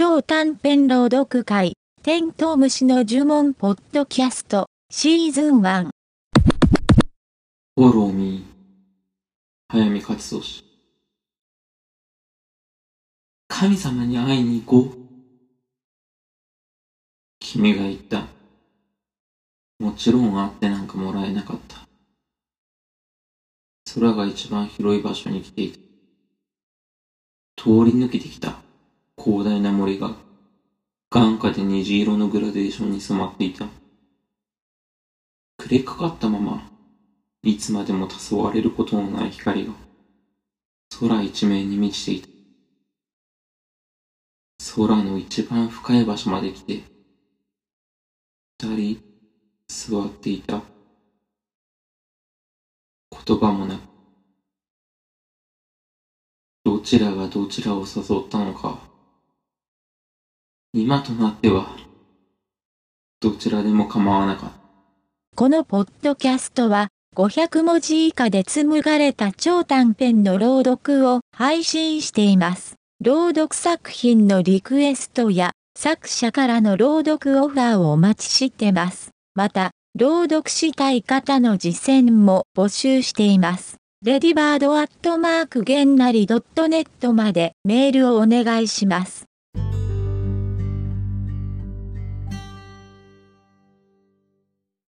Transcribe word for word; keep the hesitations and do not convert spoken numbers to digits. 超短編朗読会、テントウムシの呪文ポッドキャスト、シーズンワン。オロミ、早見勝利。神様に会いに行こう。君が言った。もちろん会ってなんかもらえなかった。空が一番広い場所に来ていた。通り抜けてきた広大な森が眼下で虹色のグラデーションに染まっていた。暮れかかったままいつまでも黄昏れることのない光が空一面に満ちていた。空の一番深い場所まで来て二人座っていた。言葉もなく、どちらがどちらを誘ったのか、今となってはどちらでも構わなかった。このポッドキャストはごひゃく文字以下で紡がれた超短編の朗読を配信しています。朗読作品のリクエストや作者からの朗読オファーをお待ちしてます。また、朗読したい方の実践も募集しています。レディバードアットマークげんなりドットネットまでメールをお願いします。